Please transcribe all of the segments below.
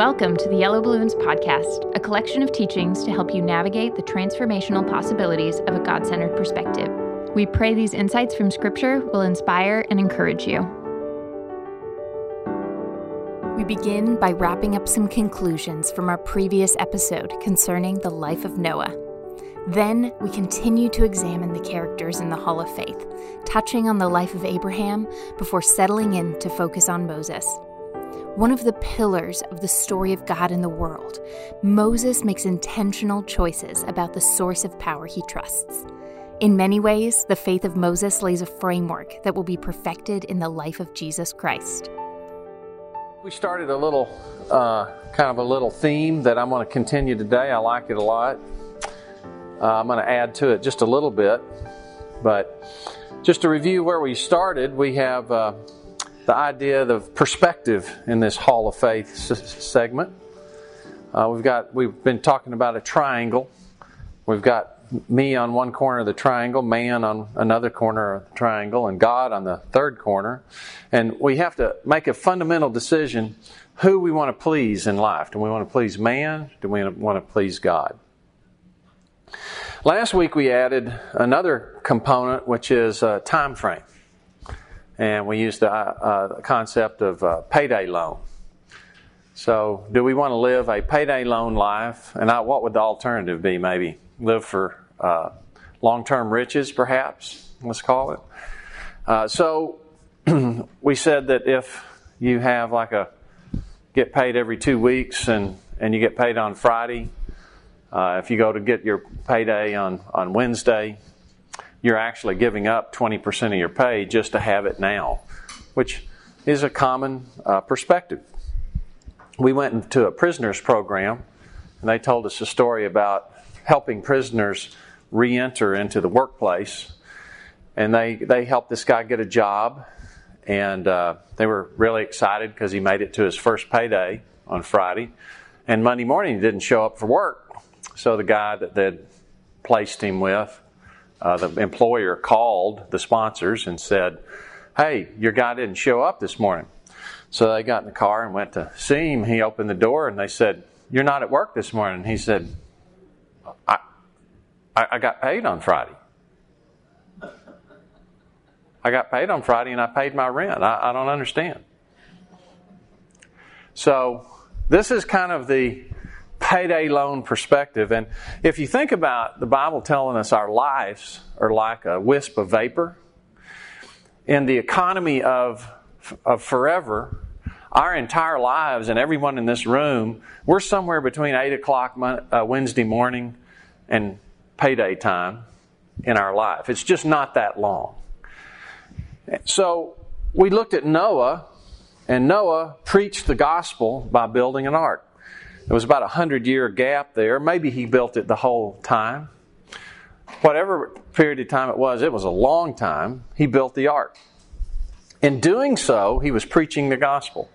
Welcome to the Yellow Balloons Podcast, a collection of teachings to help you navigate the transformational possibilities of a God-centered perspective. We pray these insights from Scripture will inspire and encourage you. We begin by wrapping up some conclusions from our previous episode concerning the life of Noah. Then we continue to examine the characters in the Hall of Faith, touching on the life of Abraham before settling in to focus on Moses. One of the pillars of the story of God in the world, Moses makes intentional choices about the source of power he trusts. In many ways, the faith of Moses lays a framework that will be perfected in the life of Jesus Christ. We started a little, kind of a little theme that I'm going to continue today. I like it a lot. I'm going to add to it just a little bit, but just to review where we started, we have the idea of perspective in this Hall of Faith segment. We've been talking about a triangle. We've got me on one corner of the triangle, man on another corner of the triangle, and God on the third corner. And we have to make a fundamental decision who we want to please in life. Do we want to please man? Do we want to please God? Last week we added another component, which is time frame. And we used the concept of payday loan. So do we want to live a payday loan life? And what would the alternative be maybe? Live for long-term riches, perhaps, let's call it. So we said that if you have get paid every 2 weeks and you get paid on Friday, if you go to get your payday on Wednesday, you're actually giving up 20% of your pay just to have it now, which is a common perspective. We went into a prisoners program, and they told us a story about helping prisoners re-enter into the workplace. And they helped this guy get a job, and they were really excited because he made it to his first payday on Friday. And Monday morning he didn't show up for work. So the guy that they'd placed him with, the employer called the sponsors and said, "Hey, your guy didn't show up this morning." So they got in the car and went to see him. He opened the door and they said, "You're not at work this morning." He said, I got paid on Friday. I got paid on Friday and I paid my rent. I don't understand." So this is kind of the payday loan perspective. And if you think about the Bible telling us our lives are like a wisp of vapor, in the economy of forever, our entire lives and everyone in this room, we're somewhere between 8 o'clock Wednesday morning and payday time in our life. It's just not that long. So we looked at Noah, and Noah preached the gospel by building an ark. There was about 100-year gap there. Maybe he built it the whole time. Whatever period of time it was a long time. He built the ark. In doing so, he was preaching the gospel.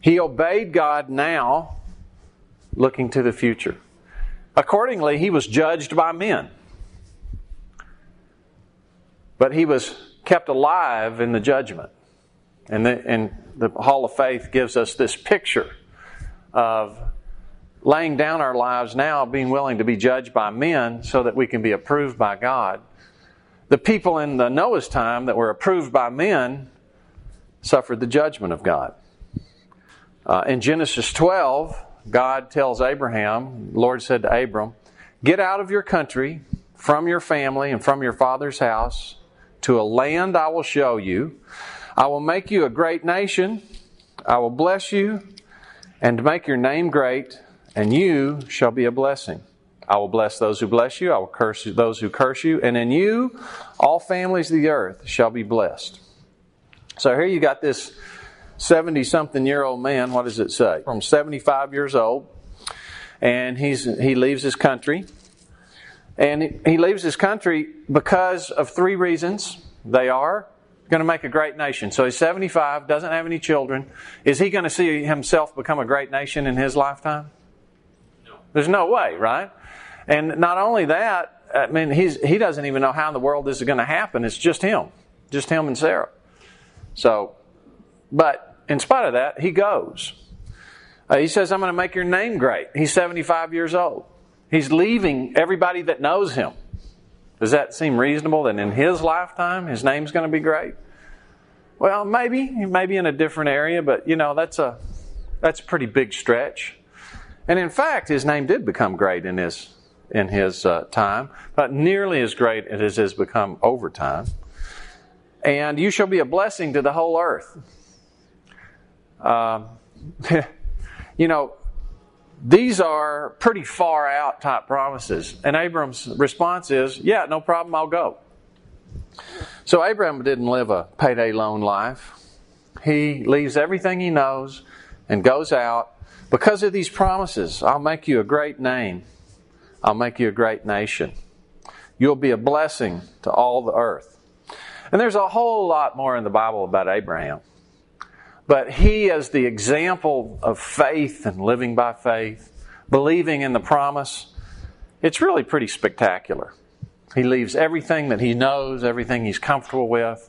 He obeyed God now, looking to the future. Accordingly, he was judged by men. But he was kept alive in the judgment. And the Hall of Faith gives us this picture of laying down our lives now, being willing to be judged by men so that we can be approved by God. The people in the Noah's time that were approved by men suffered the judgment of God. In Genesis 12, God tells Abraham, the Lord said to Abram, "Get out of your country, from your family, and from your father's house, to a land I will show you. I will make you a great nation. I will bless you and make your name great, and you shall be a blessing. I will bless those who bless you. I will curse those who curse you. And in you, all families of the earth shall be blessed." So here you got this 70-something-year-old man, what does it say? From 75 years old, and he leaves his country. And he leaves his country because of three reasons. They are going to make a great nation. So he's 75, doesn't have any children. Is he going to see himself become a great nation in his lifetime? No. There's no way, right? And not only that, I mean, he doesn't even know how in the world this is going to happen. It's just him and Sarah. So, but in spite of that, he goes. He says, I'm going to make your name great. He's 75 years old. He's leaving everybody that knows him. Does that seem reasonable that in his lifetime his name's going to be great? Well, maybe in a different area, but that's a pretty big stretch. And in fact, his name did become great in his time, not nearly as great as it has become over time. And you shall be a blessing to the whole earth. These are pretty far out type promises. And Abraham's response is, yeah, no problem, I'll go. So Abraham didn't live a payday loan life. He leaves everything he knows and goes out because of these promises. I'll make you a great name. I'll make you a great nation. You'll be a blessing to all the earth. And there's a whole lot more in the Bible about Abraham. But he is the example of faith and living by faith, believing in the promise. It's really pretty spectacular. He leaves everything that he knows, everything he's comfortable with,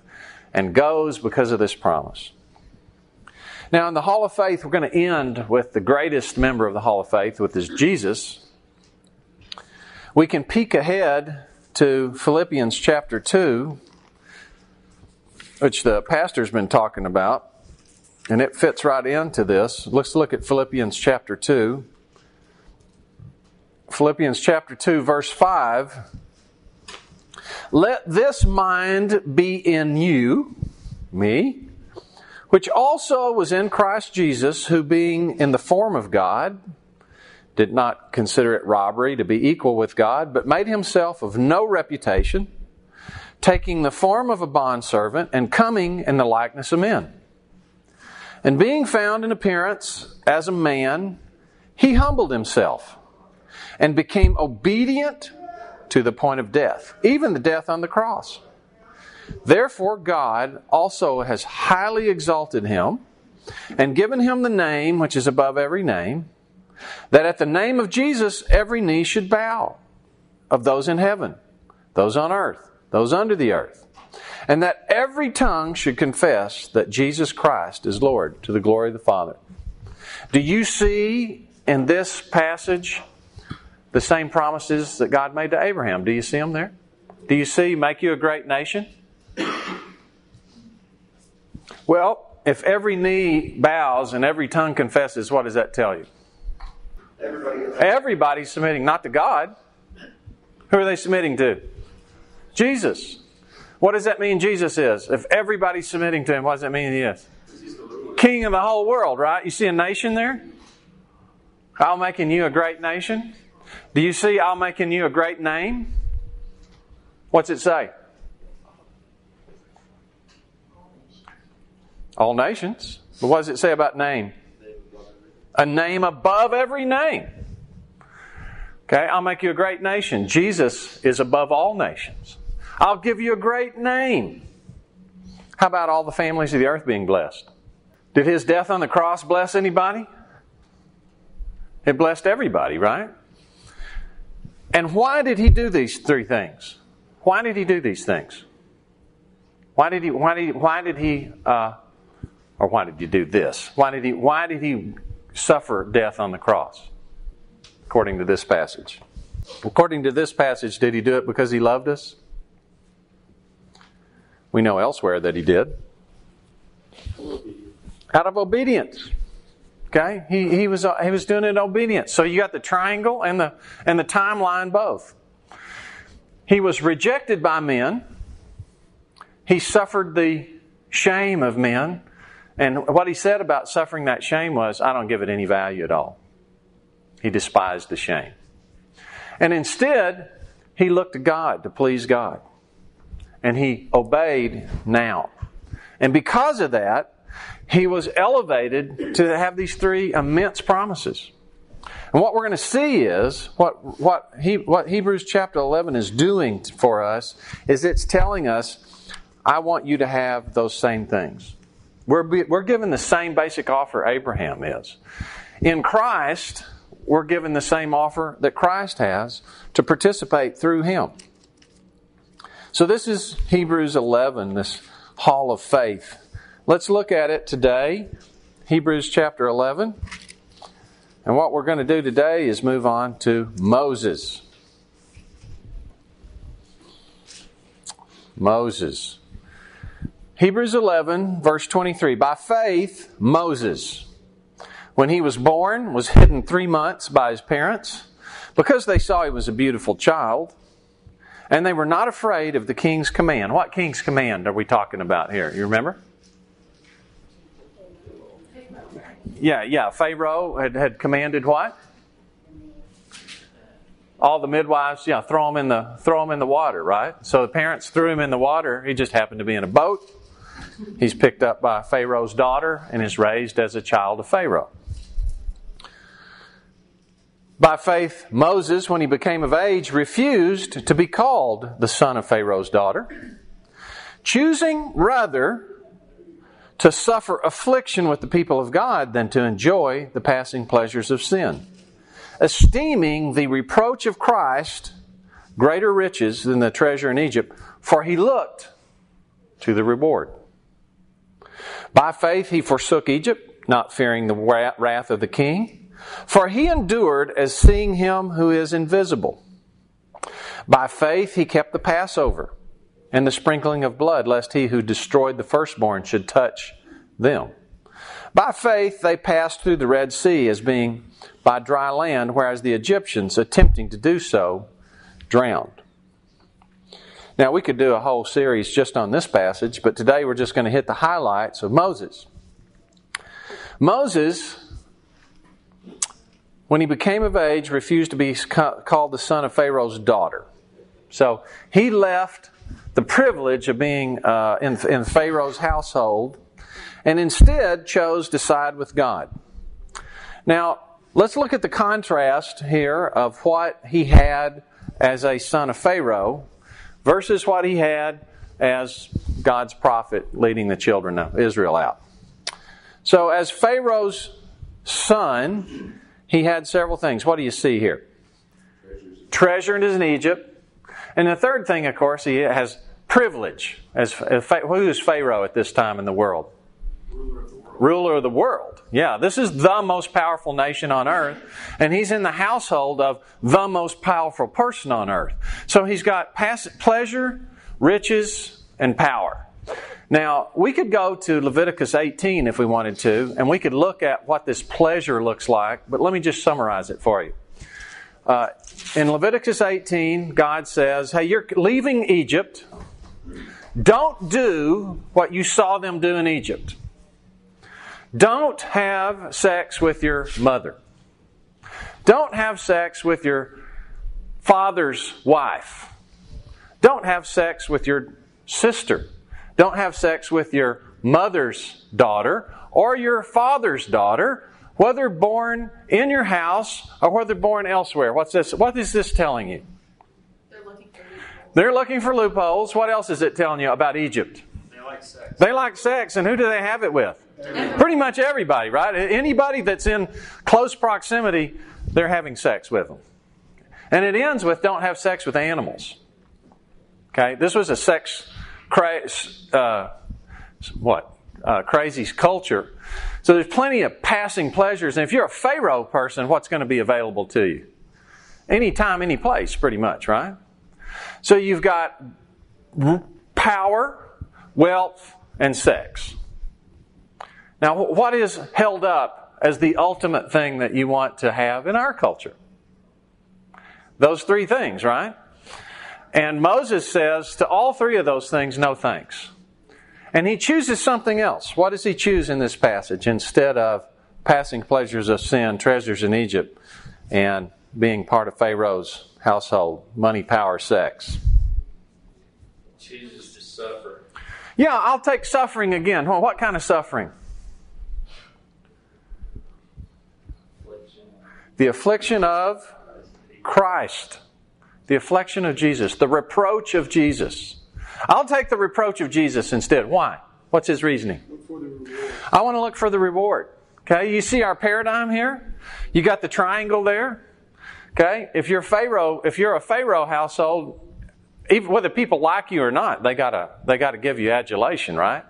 and goes because of this promise. Now, in the Hall of Faith, we're going to end with the greatest member of the Hall of Faith, which is Jesus. We can peek ahead to Philippians chapter 2, which the pastor's been talking about. And it fits right into this. Let's look at Philippians chapter 2. Philippians chapter 2, verse 5. Let this mind be in you, me, which also was in Christ Jesus, who being in the form of God, did not consider it robbery to be equal with God, but made himself of no reputation, taking the form of a bondservant and coming in the likeness of men. And being found in appearance as a man, he humbled himself and became obedient to the point of death, even the death on the cross. Therefore, God also has highly exalted him and given him the name which is above every name, that at the name of Jesus every knee should bow, of those in heaven, those on earth, those under the earth. And that every tongue should confess that Jesus Christ is Lord, to the glory of the Father. Do you see in this passage the same promises that God made to Abraham? Do you see them there? Do you see, make you a great nation? Well, if every knee bows and every tongue confesses, what does that tell you? Everybody's submitting, not to God. Who are they submitting to? Jesus. What does that mean Jesus is? If everybody's submitting to him, what does that mean he is? King of the whole world, right? You see a nation there? I'll make in you a great nation. Do you see I'll make in you a great name? What's it say? All nations. But what does it say about name? A name above every name. Okay, I'll make you a great nation. Jesus is above all nations. I'll give you a great name. How about all the families of the earth being blessed? Did his death on the cross bless anybody? It blessed everybody, right? And why did he do these three things? Why did he do these things? Why did you do this? Why did he suffer death on the cross? According to this passage. According to this passage, did he do it because he loved us? We know elsewhere that he did. Out of obedience. Okay? He was doing it in obedience. So you got the triangle and the timeline both. He was rejected by men. He suffered the shame of men. And what he said about suffering that shame was, I don't give it any value at all. He despised the shame. And instead, he looked to God to please God. And he obeyed now. And because of that, he was elevated to have these three immense promises. And what we're going to see is, what Hebrews chapter 11 is doing for us, is it's telling us, I want you to have those same things. We're given the same basic offer Abraham is. In Christ, we're given the same offer that Christ has to participate through him. So this is Hebrews 11, this Hall of Faith. Let's look at it today. Hebrews chapter 11. And what we're going to do today is move on to Moses. Moses. Hebrews 11, verse 23. By faith, Moses, when he was born, was hidden 3 months by his parents, because they saw he was a beautiful child, and they were not afraid of the king's command. What king's command are we talking about here? You remember? Yeah. Pharaoh had commanded what? All the midwives, throw them in the water, right? So the parents threw him in the water. He just happened to be in a boat. He's picked up by Pharaoh's daughter and is raised as a child of Pharaoh. By faith, Moses, when he became of age, refused to be called the son of Pharaoh's daughter, choosing rather to suffer affliction with the people of God than to enjoy the passing pleasures of sin, esteeming the reproach of Christ greater riches than the treasure in Egypt, for he looked to the reward. By faith he forsook Egypt, not fearing the wrath of the king, for he endured as seeing him who is invisible. By faith he kept the Passover and the sprinkling of blood, lest he who destroyed the firstborn should touch them. By faith they passed through the Red Sea as being by dry land, whereas the Egyptians, attempting to do so, drowned. Now, we could do a whole series just on this passage, but today we're just going to hit the highlights of Moses. Moses, when he became of age, refused to be called the son of Pharaoh's daughter. So, he left the privilege of being in Pharaoh's household and instead chose to side with God. Now, let's look at the contrast here of what he had as a son of Pharaoh versus what he had as God's prophet leading the children of Israel out. So as Pharaoh's son, he had several things. What do you see here? Treasure is in Egypt. And the third thing, of course, he has privilege. Who is Pharaoh at this time in the world? Ruler of the world. Yeah, this is the most powerful nation on earth, and he's in the household of the most powerful person on earth. So he's got pleasure, riches, and power. Now, we could go to Leviticus 18 if we wanted to, and we could look at what this pleasure looks like, but let me just summarize it for you. In Leviticus 18, God says, hey, you're leaving Egypt. Don't do what you saw them do in Egypt. Don't have sex with your mother. Don't have sex with your father's wife. Don't have sex with your sister. Don't have sex with your mother's daughter or your father's daughter, whether born in your house or whether born elsewhere. What's this? What is this telling you? They're looking for loopholes. What else is it telling you about Egypt? They like sex, and who do they have it with? Pretty much everybody, right? Anybody that's in close proximity, they're having sex with them. And it ends with don't have sex with animals. Okay, this was a sex crazy culture. So there's plenty of passing pleasures. And if you're a Pharaoh person, what's going to be available to you? Anytime, any place, pretty much, right? So you've got power, wealth, and sex. Now, what is held up as the ultimate thing that you want to have in our culture? Those three things, right? And Moses says to all three of those things, no thanks. And he chooses something else. What does he choose in this passage instead of passing pleasures of sin, treasures in Egypt, and being part of Pharaoh's household, money, power, sex? He chooses to suffer. Yeah, I'll take suffering again. Well, what kind of suffering? Affliction. The affliction of Christ. The affliction of Jesus. The reproach of Jesus. I'll take the reproach of Jesus instead. Why? What's his reasoning? I want to look for the reward. Okay, you see our paradigm here? You got the triangle there. Okay, if you're a Pharaoh household, even whether people like you or not, they gotta give you adulation, right?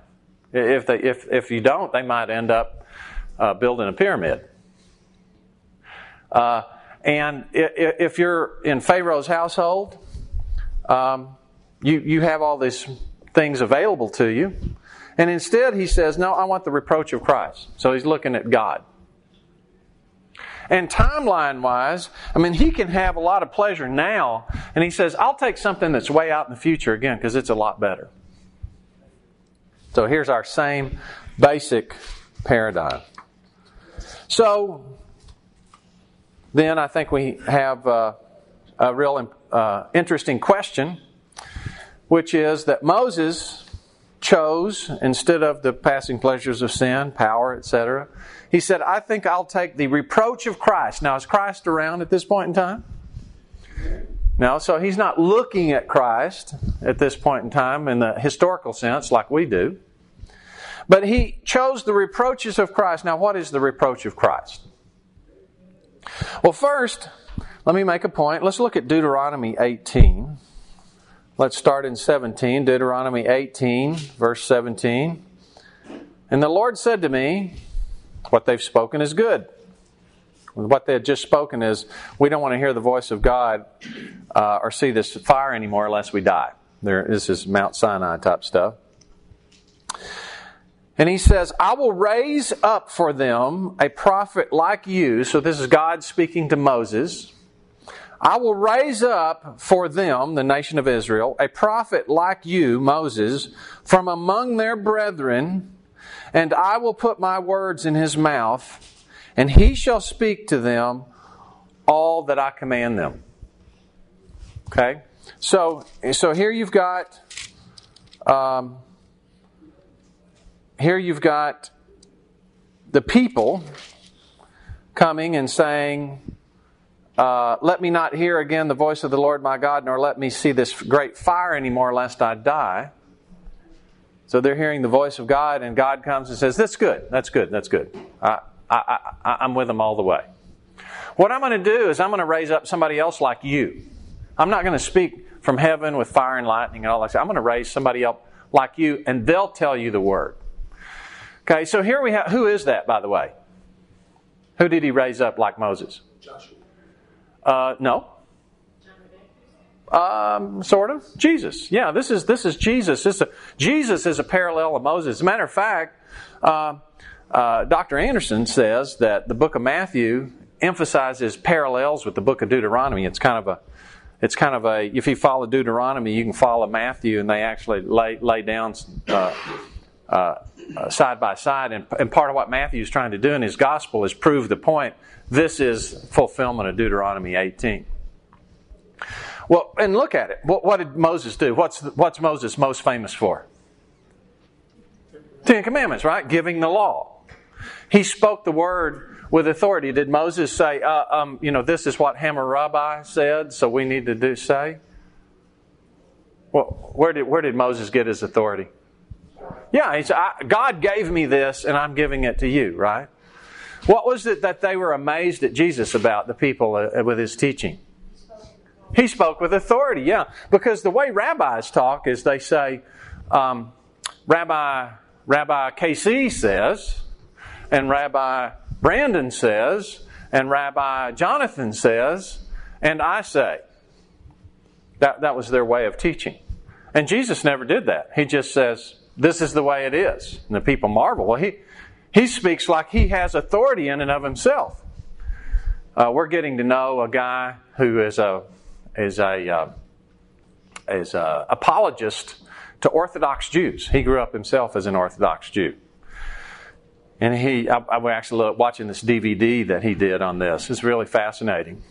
If you don't, they might end up building a pyramid. And if you're in Pharaoh's household, you have all these things available to you. And instead he says, no, I want the reproach of Christ. So he's looking at God. And timeline-wise, I mean, he can have a lot of pleasure now. And he says, I'll take something that's way out in the future again because it's a lot better. So here's our same basic paradigm. So then I think we have a real interesting question, which is that Moses chose, instead of the passing pleasures of sin, power, etc., he said, I think I'll take the reproach of Christ. Now, is Christ around at this point in time? No, so he's not looking at Christ at this point in time in the historical sense like we do. But he chose the reproaches of Christ. Now, what is the reproach of Christ? Well, first, let me make a point. Let's look at Deuteronomy 18. Let's start in 17, Deuteronomy 18, verse 17. And the Lord said to me, what they've spoken is good. What they had just spoken is, we don't want to hear the voice of God or see this fire anymore unless we die. This is Mount Sinai type stuff. And he says, I will raise up for them a prophet like you. So this is God speaking to Moses. I will raise up for them, the nation of Israel, a prophet like you, Moses, from among their brethren, and I will put my words in his mouth, and he shall speak to them all that I command them. Okay? So here you've got the people coming and saying, let me not hear again the voice of the Lord my God, nor let me see this great fire anymore lest I die. So they're hearing the voice of God, and God comes and says, that's good, that's good, that's good. I'm with them all the way. What I'm going to do is I'm going to raise up somebody else like you. I'm not going to speak from heaven with fire and lightning and all that stuff. I'm going to raise somebody up like you, and they'll tell you the word. Okay, so here we have, who is that, by the way? Who did he raise up like Moses? Joshua. No. Sort of. Jesus. Yeah, this is Jesus. Jesus is a parallel of Moses. As a matter of fact, Doctor Anderson says that the book of Matthew emphasizes parallels with the book of Deuteronomy. It's kind of a. If you follow Deuteronomy, you can follow Matthew, and they actually lay down side by side. And part of what Matthew is trying to do in his gospel is prove the point. This is fulfillment of Deuteronomy 18. Well, and look at it. What did Moses do? What's Moses most famous for? 10 Commandments, right? Giving the law. He spoke the word with authority. Did Moses say, this is what Hammurabi said, so we need to do say? Well, where did Moses get his authority? Yeah, he said, God gave me this, and I'm giving it to you, right? What was it that they were amazed at Jesus about, the people, with his teaching? He spoke with authority, yeah. Because the way rabbis talk is they say, Rabbi KC says, and Rabbi Brandon says, and Rabbi Jonathan says, and I say. That was their way of teaching. And Jesus never did that. He just says, this is the way it is. And the people marvel. Well, he speaks like he has authority in and of himself. We're getting to know a guy who is a apologist to Orthodox Jews. He grew up himself as an Orthodox Jew, and I was actually watching this DVD that he did on this. It's really fascinating,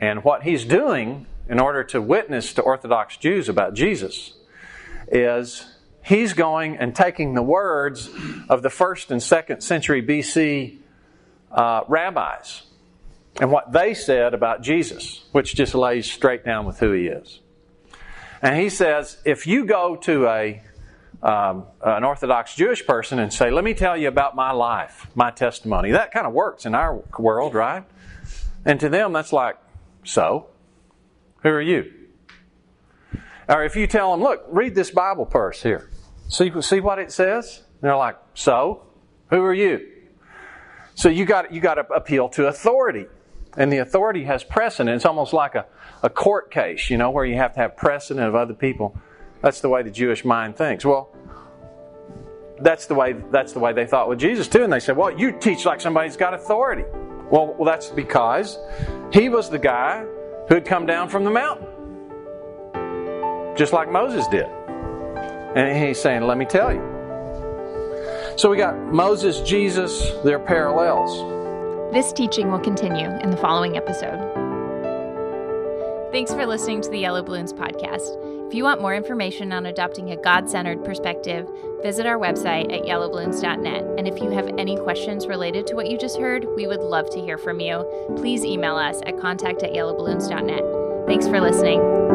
and what he's doing in order to witness to Orthodox Jews about Jesus is he's going and taking the words of the 1st and 2nd century BC rabbis and what they said about Jesus, which just lays straight down with who he is. And he says, if you go to an Orthodox Jewish person and say, let me tell you about my life, my testimony, that kind of works in our world, right? And to them, that's like, so? Who are you? Or if you tell them, look, read this Bible verse here. See what it says? And they're like, so? Who are you? So you got to appeal to authority. And the authority has precedent. It's almost like a court case, you know, where you have to have precedent of other people. That's the way the Jewish mind thinks. Well, that's the way they thought with Jesus too. And they said, well, you teach like somebody's got authority. Well, that's because he was the guy who had come down from the mountain. Just like Moses did. And he's saying, let me tell you. So we got Moses, Jesus, their parallels. This teaching will continue in the following episode. Thanks for listening to the Yellow Balloons Podcast. If you want more information on adopting a God-centered perspective, visit our website at yellowballoons.net. And if you have any questions related to what you just heard, we would love to hear from you. Please email us at contact@yellowballoons.net. Thanks for listening.